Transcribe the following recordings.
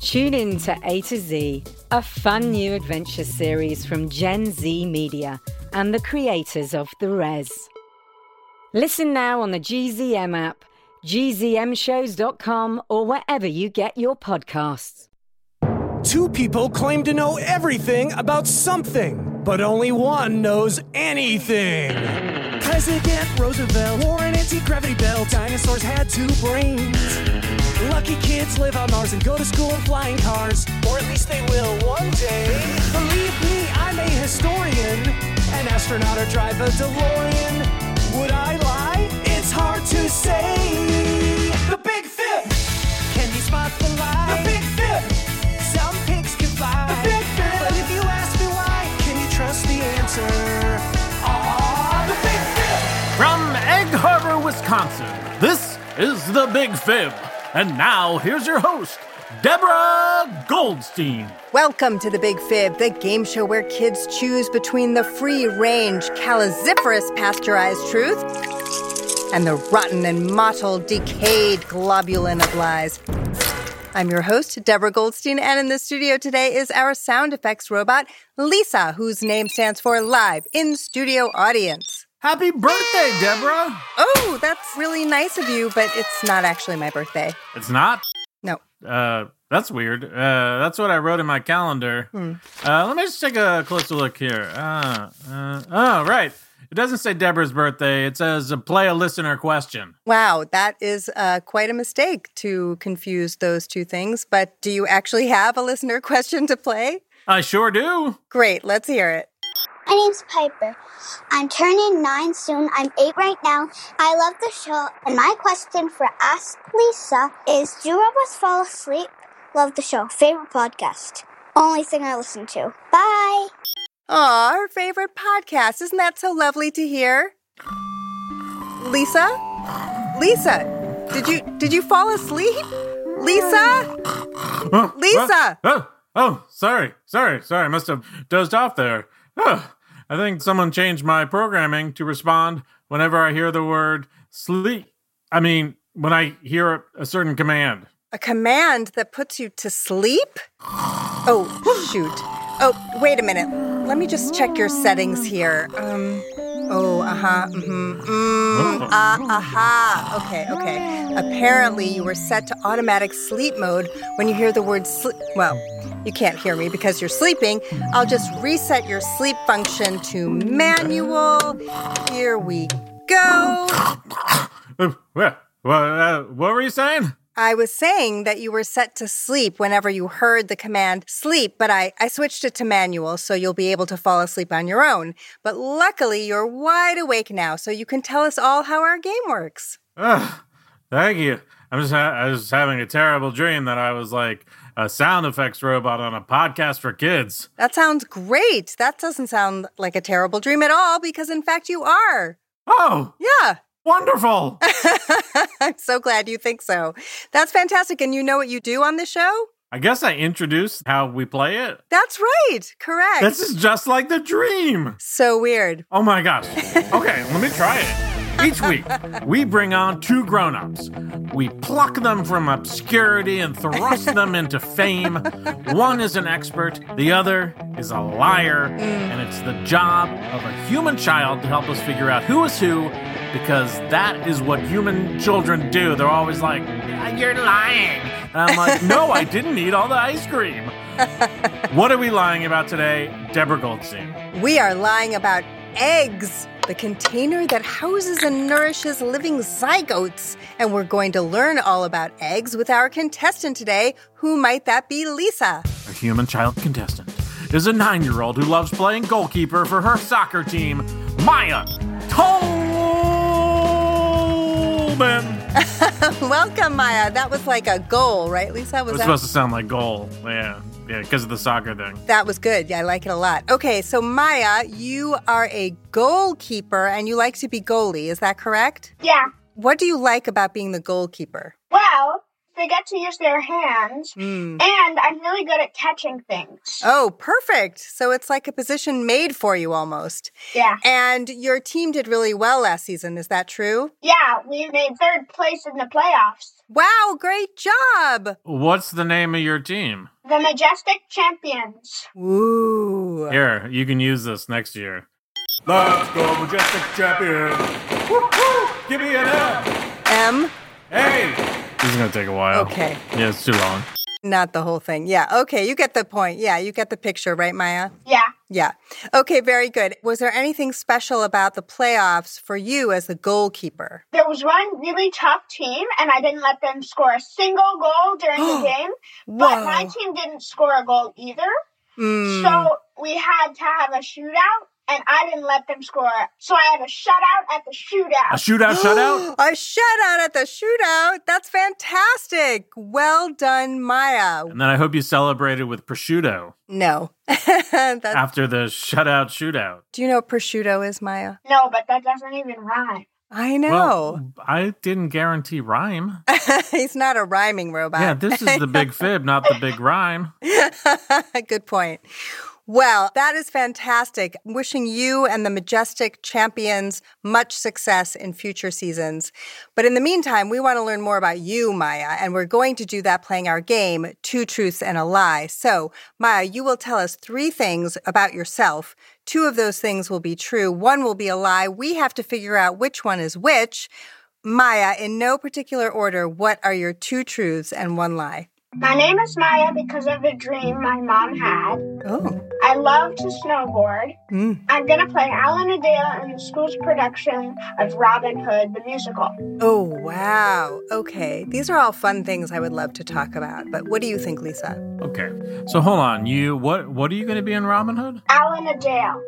Tune in to A to Z, a fun new adventure series from Gen Z Media and the creators of The Res. Listen now on the GZM app, gzmshows.com, or wherever you get your podcasts. Two people claim to know everything about something, but only one knows anything. President Roosevelt wore an anti-gravity belt. Dinosaurs had two brains. Lucky kids live on Mars and go to school in flying cars. Or at least they will one day. Believe me, I'm a historian. An astronaut or drive a DeLorean. Would I lie? It's hard to say. The Big Fib. Can you spot the lie? The Big Fib. Some pigs can fly. The Big Fib. But if you ask me why, can you trust the answer? The Big Fib. From Egg Harbor, Wisconsin, this is The Big Fib. And now, here's your host, Deborah Goldstein. Welcome to The Big Fib, the game show where kids choose between the free-range, caloriferous, pasteurized truth and the rotten and mottled, decayed globulin of lies. I'm your host, Deborah Goldstein, and in the studio today is our sound effects robot, Lisa, whose name stands for Live in Studio Audience. Happy birthday, Deborah! Oh, that's really nice of you, but it's not actually my birthday. It's not? No. That's weird. That's what I wrote in my calendar. Let me just take a closer look here. Right. It doesn't say Deborah's birthday. It says play a listener question. Wow, that is quite a mistake to confuse those two things. But do you actually have a listener question to play? I sure do. Great. Let's hear it. My name's Piper. I'm turning 9 soon. I'm 8 right now. I love the show. And my question for Ask Lisa is, do robots fall asleep? Love the show. Favorite podcast. Only thing I listen to. Bye. Aw, her favorite podcast. Isn't that so lovely to hear? Lisa? Lisa, did you fall asleep? Lisa? Lisa! Oh, sorry. I must have dozed off there. I think someone changed my programming to respond whenever I hear the word sleep. I mean, when I hear a certain command. A command that puts you to sleep? Oh, shoot. Oh, wait a minute. Let me just check your settings here. Okay. Apparently you were set to automatic sleep mode when you hear the word sleep. Well, you can't hear me because you're sleeping. I'll just reset your sleep function to manual. Here we go. What were you saying? I was saying that you were set to sleep whenever you heard the command sleep, but I switched it to manual, so you'll be able to fall asleep on your own. But luckily, you're wide awake now, so you can tell us all how our game works. Thank you. I was having a terrible dream that I was like a sound effects robot on a podcast for kids. That sounds great. That doesn't sound like a terrible dream at all, because in fact, you are. Oh. Yeah. Wonderful. I'm so glad you think so. That's fantastic. And you know what you do on this show? I guess I introduce how we play it. That's right. Correct. This is just like the dream. So weird. Oh my gosh. Okay, let me try it. Each week, we bring on two grown-ups. We pluck them from obscurity and thrust them into fame. One is an expert, the other is a liar, and it's the job of a human child to help us figure out who is who, because that is what human children do. They're always like, you're lying. And I'm like, no, I didn't eat all the ice cream. What are we lying about today, Deborah Goldstein? We are lying about eggs, the container that houses and nourishes living zygotes. And we're going to learn all about eggs with our contestant today. Who might that be, Lisa? Our human child contestant is a 9-year-old who loves playing goalkeeper for her soccer team, Maya Tol. Welcome, Maya. That was like a goal, right, Lisa? It was supposed to sound like goal, yeah. Yeah, because of the soccer thing. That was good. Yeah, I like it a lot. Okay, so Maya, you are a goalkeeper and you like to be goalie. Is that correct? Yeah. What do you like about being the goalkeeper? Well, they get to use their hands, and I'm really good at catching things. Oh, perfect. So it's like a position made for you almost. Yeah. And your team did really well last season. Is that true? Yeah, we made third place in the playoffs. Wow, great job. What's the name of your team? The Majestic Champions. Ooh. Here, you can use this next year. Let's go, Majestic Champions. Woo-hoo! Give me an M. M? A. This is going to take a while. Okay. Yeah, it's too long. Not the whole thing. Yeah, okay, you get the point. Yeah, you get the picture, right, Maya? Yeah. Yeah. Okay, very good. Was there anything special about the playoffs for you as the goalkeeper? There was one really tough team, and I didn't let them score a single goal during the game. But my team didn't score a goal either. So we had to have a shootout. And I didn't let them score. So I had a shutout at the shootout. A shootout shutout? A shutout at the shootout. That's fantastic. Well done, Maya. And then I hope you celebrated with prosciutto. No. After the shootout. Do you know what prosciutto is, Maya? No, but that doesn't even rhyme. I know. Well, I didn't guarantee rhyme. He's not a rhyming robot. Yeah, this is the big fib, not the big rhyme. Good point. Well, that is fantastic. Wishing you and the Majestic Champions much success in future seasons. But in the meantime, we want to learn more about you, Maya, and we're going to do that playing our game, Two Truths and a Lie. So, Maya, you will tell us three things about yourself. Two of those things will be true. One will be a lie. We have to figure out which one is which. Maya, in no particular order, what are your two truths and one lie? My name is Maya because of a dream my mom had. Oh. I love to snowboard. I'm going to play Alan Adale in the school's production of Robin Hood, the musical. Oh, wow. Okay. These are all fun things I would love to talk about. But what do you think, Lisa? Okay. So hold on. What are you going to be in Robin Hood? Alan Adale.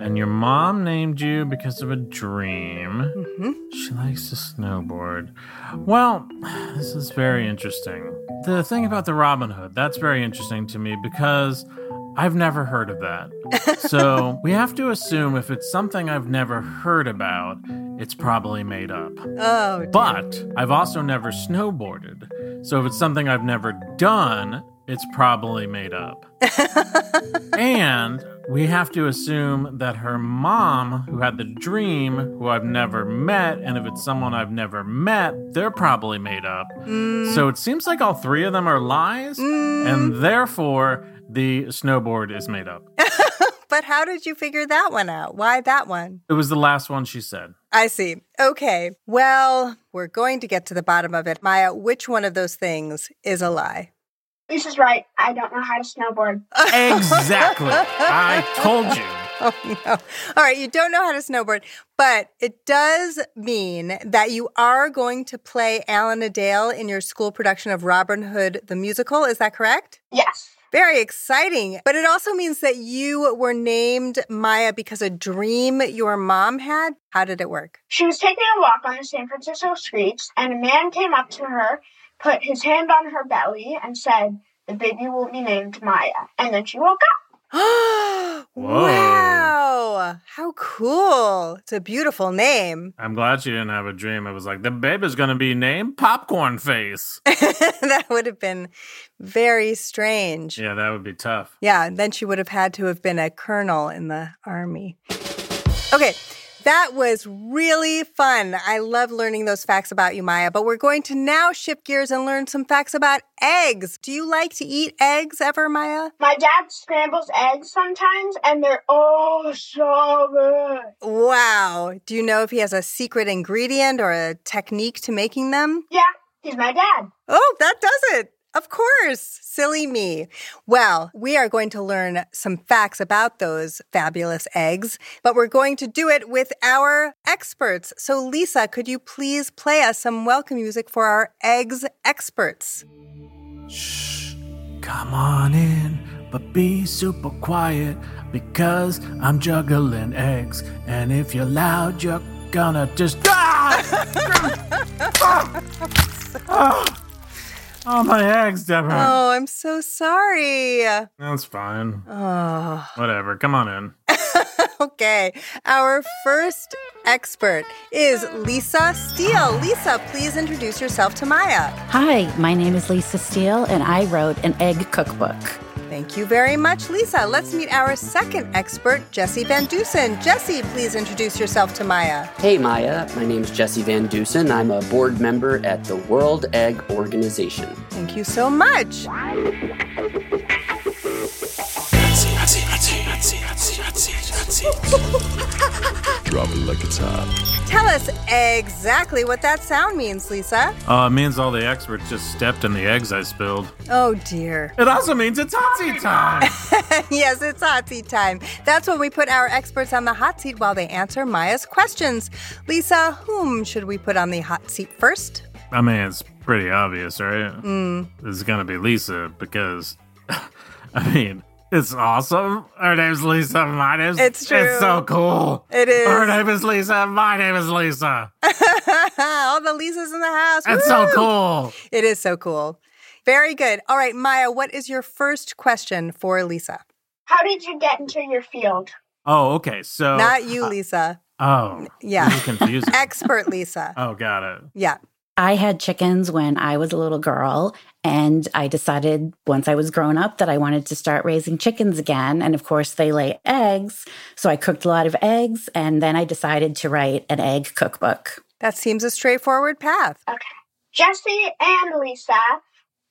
And your mom named you because of a dream. She likes to snowboard. Well, this is very interesting. The thing about the Robin Hood, that's very interesting to me because I've never heard of that. So we have to assume if it's something I've never heard about, it's probably made up. Oh, dear. But I've also never snowboarded. So if it's something I've never done, it's probably made up. And we have to assume that her mom, who had the dream, who I've never met, and if it's someone I've never met, they're probably made up. So it seems like all three of them are lies, and therefore the snowboard is made up. But how did you figure that one out? Why that one? It was the last one she said. I see. Okay. Well, we're going to get to the bottom of it. Maya, which one of those things is a lie? This is right. I don't know how to snowboard. Exactly. I told you. Oh, no. All right. You don't know how to snowboard, but it does mean that you are going to play Alan Adale in your school production of Robin Hood, the musical. Is that correct? Yes. Very exciting. But it also means that you were named Maya because a dream your mom had. How did it work? She was taking a walk on the San Francisco streets, and a man came up to her, put his hand on her belly, and said, "The baby will be named Maya." And then she woke up. Wow. How cool. It's a beautiful name. I'm glad she didn't have a dream. It was like, the baby's going to be named Popcorn Face. That would have been very strange. Yeah, that would be tough. Yeah, and then she would have had to have been a colonel in the army. Okay. That was really fun. I love learning those facts about you, Maya. But we're going to now shift gears and learn some facts about eggs. Do you like to eat eggs ever, Maya? My dad scrambles eggs sometimes, and they're so good. Wow. Do you know if he has a secret ingredient or a technique to making them? Yeah, he's my dad. Oh, that does it. Of course. Silly me. Well, we are going to learn some facts about those fabulous eggs, but we're going to do it with our experts. So, Lisa, could you please play us some welcome music for our eggs experts? Shh. Come on in, but be super quiet because I'm juggling eggs. And if you're loud, you're gonna just... Ah! Oh, my eggs, Deborah. Oh, I'm so sorry. That's fine. Oh. Whatever. Come on in. Okay. Our first expert is Lisa Steele. Lisa, please introduce yourself to Maya. Hi, my name is Lisa Steele, and I wrote an egg cookbook. Thank you very much, Lisa. Let's meet our second expert, Jesse Van Dusen. Jesse, please introduce yourself to Maya. Hey, Maya. My name's Jesse Van Dusen. I'm a board member at the World Egg Organization. Thank you so much. Drop it like it's hot. Tell us exactly what that sound means, Lisa. It means all the experts just stepped in the eggs I spilled. Oh, dear. It also means it's hot seat time. Yes, it's hot seat time. That's when we put our experts on the hot seat while they answer Maya's questions. Lisa, whom should we put on the hot seat first? I mean, it's pretty obvious, right? This is going to be Lisa because, I mean... It's awesome. Her name's Lisa. My name's... It's true. It's so cool. It is. Her name is Lisa. My name is Lisa. All the Lisas in the house. It's so cool. It is so cool. Very good. All right, Maya, what is your first question for Lisa? How did you get into your field? Oh, okay. So... Not you, Lisa. Oh. Yeah. This is confusing. Expert Lisa. Oh, got it. Yeah. I had chickens when I was a little girl, and I decided once I was grown up that I wanted to start raising chickens again. And of course, they lay eggs. So I cooked a lot of eggs, and then I decided to write an egg cookbook. That seems a straightforward path. Okay. Jesse and Lisa,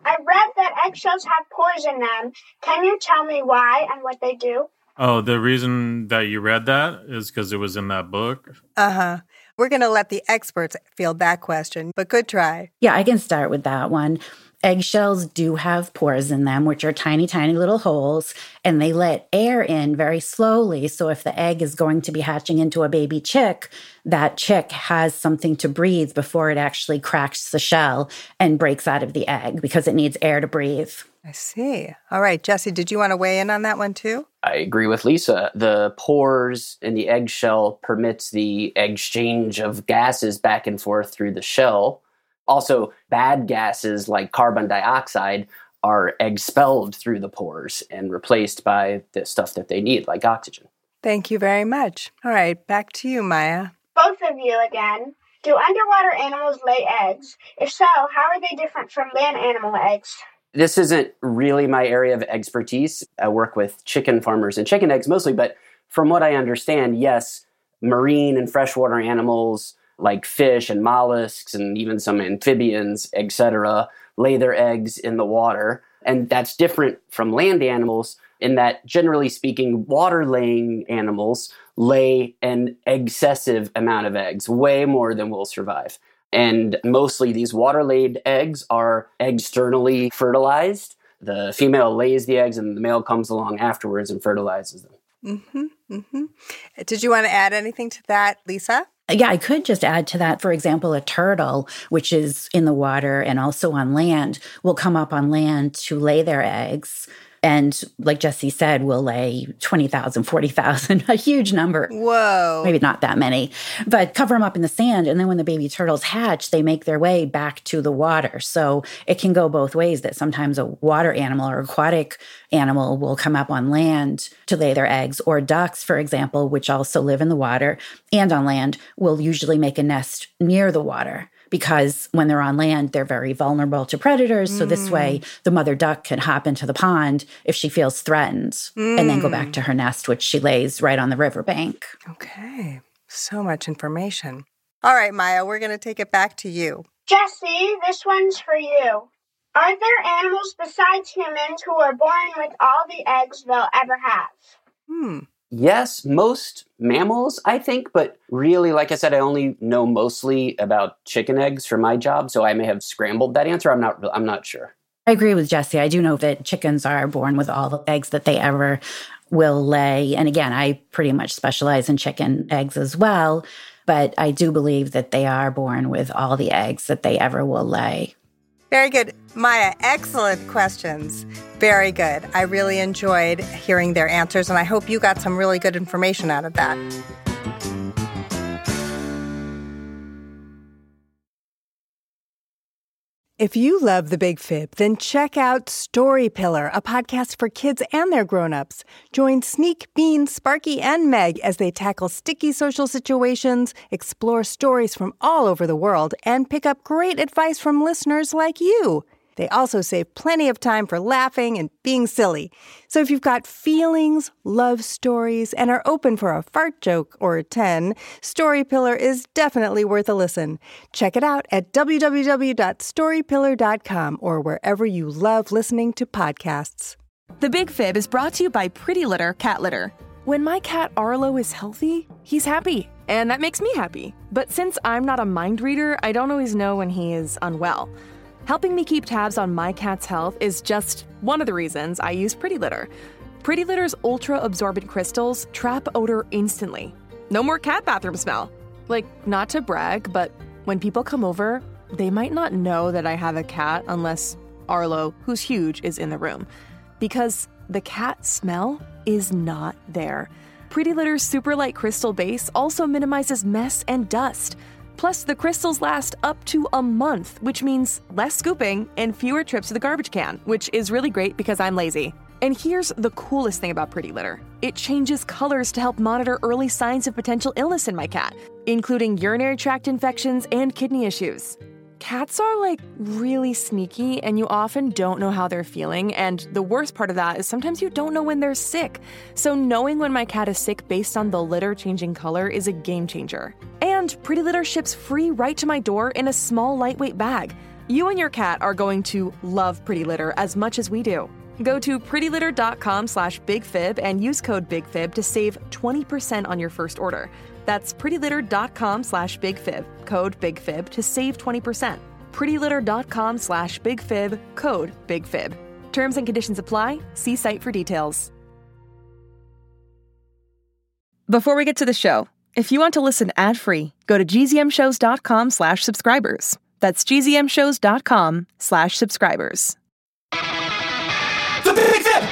I read that eggshells have poison in them. Can you tell me why and what they do? Oh, the reason that you read that is because it was in that book? Uh-huh. We're going to let the experts field that question, but good try. Yeah, I can start with that one. Eggshells do have pores in them, which are tiny, tiny little holes, and they let air in very slowly. So if the egg is going to be hatching into a baby chick, that chick has something to breathe before it actually cracks the shell and breaks out of the egg because it needs air to breathe. I see. All right, Jesse, did you want to weigh in on that one too? I agree with Lisa. The pores in the eggshell permits the exchange of gases back and forth through the shell. Also, bad gases like carbon dioxide are expelled through the pores and replaced by the stuff that they need, like oxygen. Thank you very much. All right, back to you, Maya. Both of you again. Do underwater animals lay eggs? If so, how are they different from land animal eggs? This isn't really my area of expertise. I work with chicken farmers and chicken eggs mostly, but from what I understand, yes, marine and freshwater animals like fish and mollusks and even some amphibians, etc., lay their eggs in the water. And that's different from land animals in that, generally speaking, water-laying animals lay an excessive amount of eggs, way more than will survive. And mostly these water-laid eggs are externally fertilized. The female lays the eggs and the male comes along afterwards and fertilizes them. Did you want to add anything to that, Lisa? Yeah, I could just add to that, for example, a turtle, which is in the water and also on land, will come up on land to lay their eggs. And like Jesse said, will lay 20,000, 40,000, a huge number. Whoa. Maybe not that many, but cover them up in the sand. And then when the baby turtles hatch, they make their way back to the water. So it can go both ways, that sometimes a water animal or aquatic animal will come up on land to lay their eggs, or ducks, for example, which also live in the water and on land, will usually make a nest near the water. Because when they're on land, they're very vulnerable to predators. So this way, the mother duck can hop into the pond if she feels threatened and then go back to her nest, which she lays right on the riverbank. Okay. So much information. All right, Maya, we're going to take it back to you. Jesse, this one's for you. Are there animals besides humans who are born with all the eggs they'll ever have? Yes, most mammals, I think, but really, like I said, I only know mostly about chicken eggs for my job, so I may have scrambled that answer. I'm not sure. I agree with Jesse. I do know that chickens are born with all the eggs that they ever will lay. And again, I pretty much specialize in chicken eggs as well, but I do believe that they are born with all the eggs that they ever will lay. Very good. Maya, excellent questions. Very good. I really enjoyed hearing their answers, and I hope you got some really good information out of that. If you love The Big Fib, then check out Story Pillar, a podcast for kids and their grown-ups. Join Sneak, Bean, Sparky, and Meg as they tackle sticky social situations, explore stories from all over the world, and pick up great advice from listeners like you. They also save plenty of time for laughing and being silly. So if you've got feelings, love stories, and are open for a fart joke or 10, Story Pillar is definitely worth a listen. Check it out at www.storypillar.com or wherever you love listening to podcasts. The Big Fib is brought to you by Pretty Litter Cat Litter. When my cat Arlo is healthy, he's happy, and that makes me happy. But since I'm not a mind reader, I don't always know when he is unwell. Helping me keep tabs on my cat's health is just one of the reasons I use Pretty Litter. Pretty Litter's ultra-absorbent crystals trap odor instantly. No more cat bathroom smell. Like, not to brag, but when people come over, they might not know that I have a cat unless Arlo, who's huge, is in the room. Because the cat smell is not there. Pretty Litter's super light crystal base also minimizes mess and dust. Plus, the crystals last up to a month, which means less scooping and fewer trips to the garbage can, which is really great because I'm lazy. And here's the coolest thing about Pretty Litter. It changes colors to help monitor early signs of potential illness in my cat, including urinary tract infections and kidney issues. Cats are, like, really sneaky, and you often don't know how they're feeling. And the worst part of that is sometimes you don't know when they're sick. So knowing when my cat is sick based on the litter changing color is a game changer. And Pretty Litter ships free right to my door in a small, lightweight bag. You and your cat are going to love Pretty Litter as much as we do. Go to prettylitter.com/bigfib and use code BIGFIB to save 20% on your first order. That's prettylitter.com/bigfib, code BIGFIB to save 20%. prettylitter.com/bigfib, code BIGFIB. Terms and conditions apply. See site for details. Before we get to the show, if you want to listen ad-free, go to gzmshows.com/subscribers. That's gzmshows.com/subscribers. The Big Fib!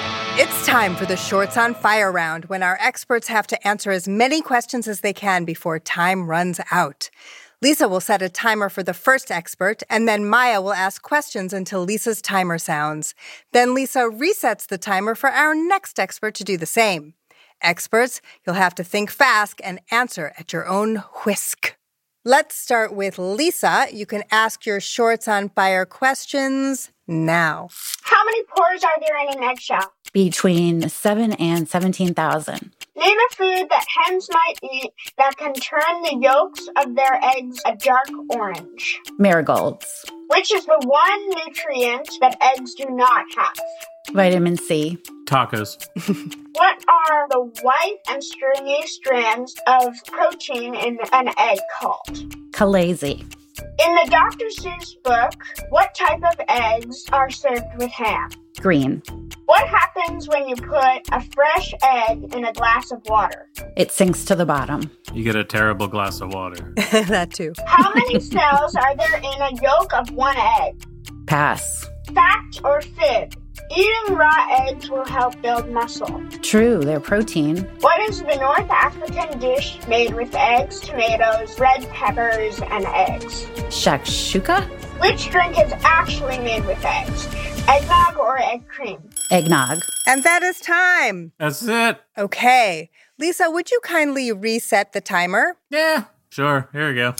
It's time for the Shorts on Fire round, when our experts have to answer as many questions as they can before time runs out. Lisa will set a timer for the first expert, and then Maya will ask questions until Lisa's timer sounds. Then Lisa resets the timer for our next expert to do the same. Experts, you'll have to think fast and answer at your own whisk. Let's start with Lisa. You can ask your Shorts on Fire questions now. How many pores are there in an eggshell? Between 7 and 17,000. Name a food that hens might eat that can turn the yolks of their eggs a dark orange. Marigolds. Which is the one nutrient that eggs do not have? Vitamin C. Tacos. What are the white and stringy strands of protein in an egg called? Chalazi. In the Dr. Seuss book, what type of eggs are served with ham? Green. What happens when you put a fresh egg in a glass of water? It sinks to the bottom. You get a terrible glass of water. That too. How many cells are there in a yolk of one egg? Pass. Fact or fib? Eating raw eggs will help build muscle. True, they're protein. What is the North African dish made with eggs, tomatoes, red peppers, and eggs? Shakshuka? Which drink is actually made with eggs? Eggnog or egg cream? Eggnog. And that is time. That's it. Okay. Lisa, would you kindly reset the timer? Yeah, sure. Here we go.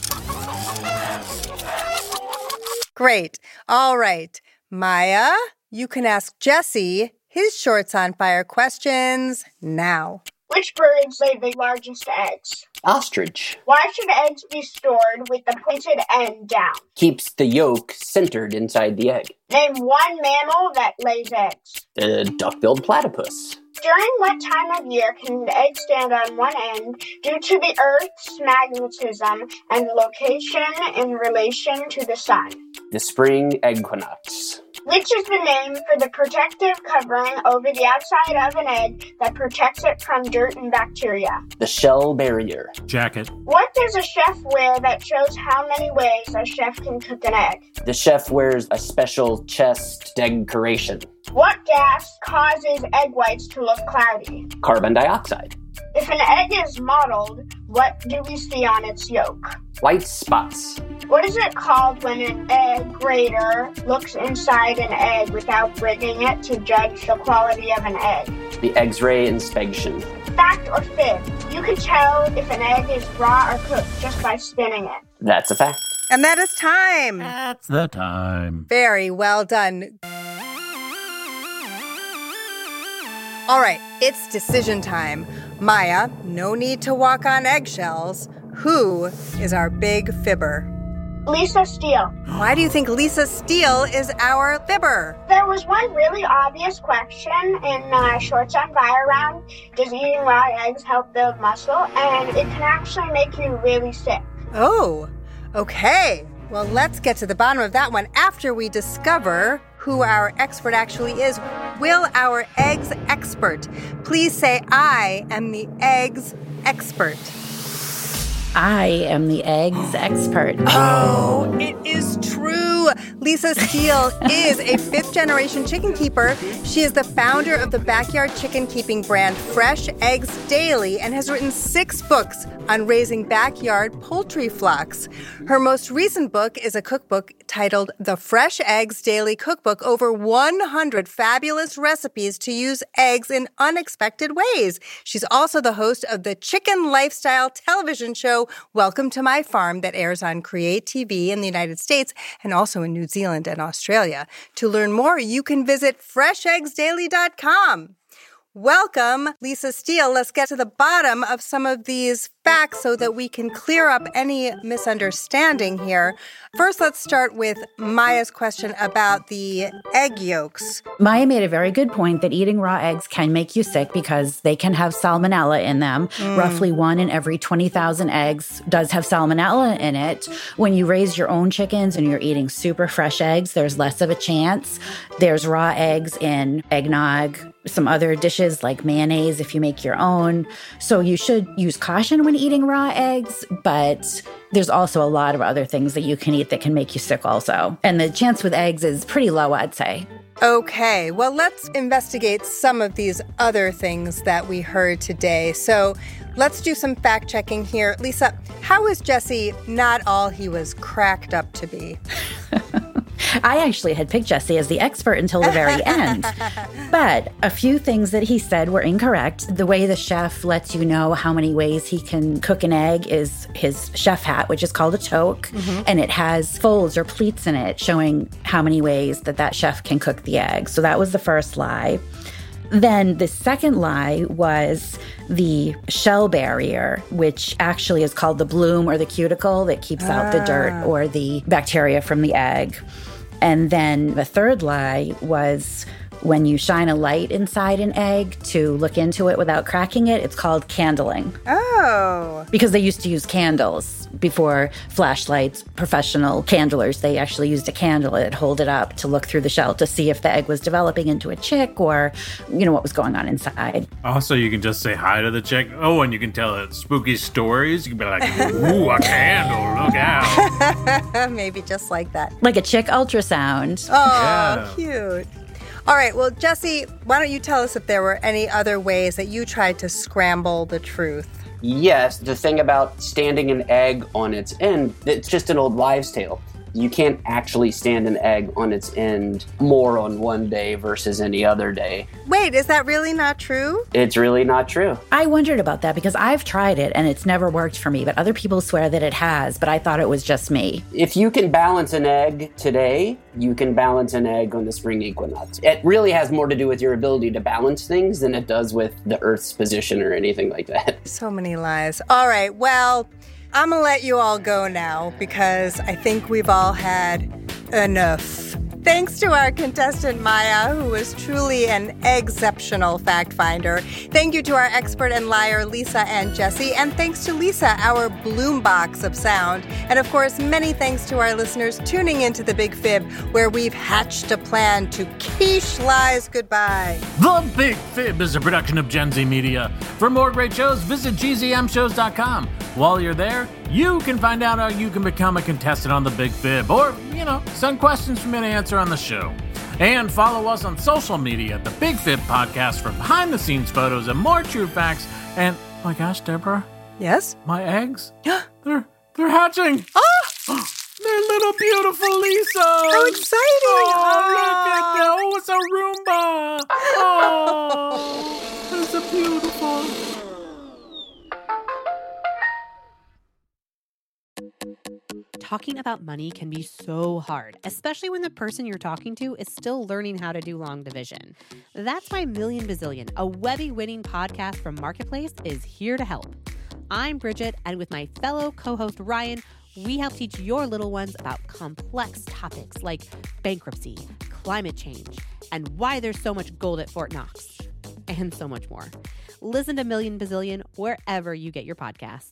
Great. All right. Maya, you can ask Jesse his Shorts on Fire questions now. Which birds lay the largest eggs? Ostrich. Why should eggs be stored with the pointed end down? Keeps the yolk centered inside the egg. Name one mammal that lays eggs. The duck-billed platypus. During what time of year can the egg stand on one end due to the Earth's magnetism and location in relation to the sun? The spring equinox. Which is the name for the protective covering over the outside of an egg that protects it from dirt and bacteria? The shell barrier. Jacket. What does a chef wear that shows how many ways a chef can cook an egg? The chef wears a special chest decoration. What gas causes egg whites to look cloudy? Carbon dioxide. If an egg is mottled, What do we see on its yolk? White spots. What is it called when an egg grater looks inside an egg without breaking it to judge the quality of an egg? The X-ray inspection. Fact or fib? You can tell if an egg is raw or cooked just by spinning it. That's a fact. And that is time. That's the time. Very well done. All right, it's decision time. Maya, no need to walk on eggshells. Who is our big fibber? Lisa Steele. Why do you think Lisa Steele is our fibber? There was one really obvious question in Shorts on Fire round. Does eating raw eggs help build muscle? And it can actually make you really sick. Oh, okay. Well, let's get to the bottom of that one after we discover who our expert actually is. Will our eggs expert please say, I am the eggs expert? I am the eggs expert. Oh, it is true. Lisa Steele is a fifth-generation chicken keeper. She is the founder of the backyard chicken keeping brand Fresh Eggs Daily and has written 6 books on raising backyard poultry flocks. Her most recent book is a cookbook titled The Fresh Eggs Daily Cookbook, over 100 fabulous recipes to use eggs in unexpected ways. She's also the host of the Chicken Lifestyle television show Welcome to My Farm that airs on Create TV in the United States and also in New Zealand and Australia. To learn more, you can visit fresheggsdaily.com. Welcome, Lisa Steele. Let's get to the bottom of some of these facts so that we can clear up any misunderstanding here. First, let's start with Maya's question about the egg yolks. Maya made a very good point that eating raw eggs can make you sick because they can have salmonella in them. Roughly 1 in every 20,000 eggs does have salmonella in it. When you raise your own chickens and you're eating super fresh eggs, there's less of a chance. There's raw eggs in eggnog, some other dishes like mayonnaise if you make your own. So you should use caution when eating raw eggs, but there's also a lot of other things that you can eat that can make you sick also. And the chance with eggs is pretty low, I'd say. Okay, well, let's investigate some of these other things that we heard today. So let's do some fact-checking here. Lisa, how is Jesse not all he was cracked up to be? I actually had picked Jesse as the expert until the very end. But a few things that he said were incorrect. The way the chef lets you know how many ways he can cook an egg is his chef hat, which is called a toque, and it has folds or pleats in it showing how many ways that chef can cook the egg. So that was the first lie. Then the second lie was the shell barrier, which actually is called the bloom or the cuticle that keeps out the dirt or the bacteria from the egg. And then the third lie was when you shine a light inside an egg to look into it without cracking it, it's called candling. Oh. Because they used to use candles before flashlights, professional candlers. They actually used a candle. It'd hold it up to look through the shell to see if the egg was developing into a chick or, you know, what was going on inside. Also, you can just say hi to the chick. Oh, and you can tell it spooky stories. You can be like, ooh, a candle, look out. Maybe just like that. Like a chick ultrasound. Oh, yeah. Cute. All right, well, Jesse, why don't you tell us if there were any other ways that you tried to scramble the truth? Yes, the thing about standing an egg on its end, it's just an old wives' tale. You can't actually stand an egg on its end more on one day versus any other day. Wait, is that really not true? It's really not true. I wondered about that because I've tried it and it's never worked for me, but other people swear that it has, but I thought it was just me. If you can balance an egg today, you can balance an egg on the spring equinox. It really has more to do with your ability to balance things than it does with the Earth's position or anything like that. So many lies. All right, well, I'm going to let you all go now because I think we've all had enough. Thanks to our contestant, Maya, who was truly an exceptional fact finder. Thank you to our expert and liar, Lisa and Jesse. And thanks to Lisa, our bloom box of sound. And of course, many thanks to our listeners tuning into The Big Fib, where we've hatched a plan to quiche lies goodbye. The Big Fib is a production of Gen Z Media. For more great shows, visit gzmshows.com. While you're there, you can find out how you can become a contestant on The Big Fib or, you know, send questions for me to answer on the show. And follow us on social media at The Big Fib Podcast for behind-the-scenes photos and more true facts. And, oh my gosh, Deborah, Yes? My eggs? They're hatching! Ah! They're little beautiful Lisa! How exciting! Oh, look at that! Oh, it's a Roomba! Oh, it's a beautiful... Talking about money can be so hard, especially when the person you're talking to is still learning how to do long division. That's why Million Bazillion, a Webby-winning podcast from Marketplace, is here to help. I'm Bridget, and with my fellow co-host Ryan, we help teach your little ones about complex topics like bankruptcy, climate change, and why there's so much gold at Fort Knox, and so much more. Listen to Million Bazillion wherever you get your podcasts.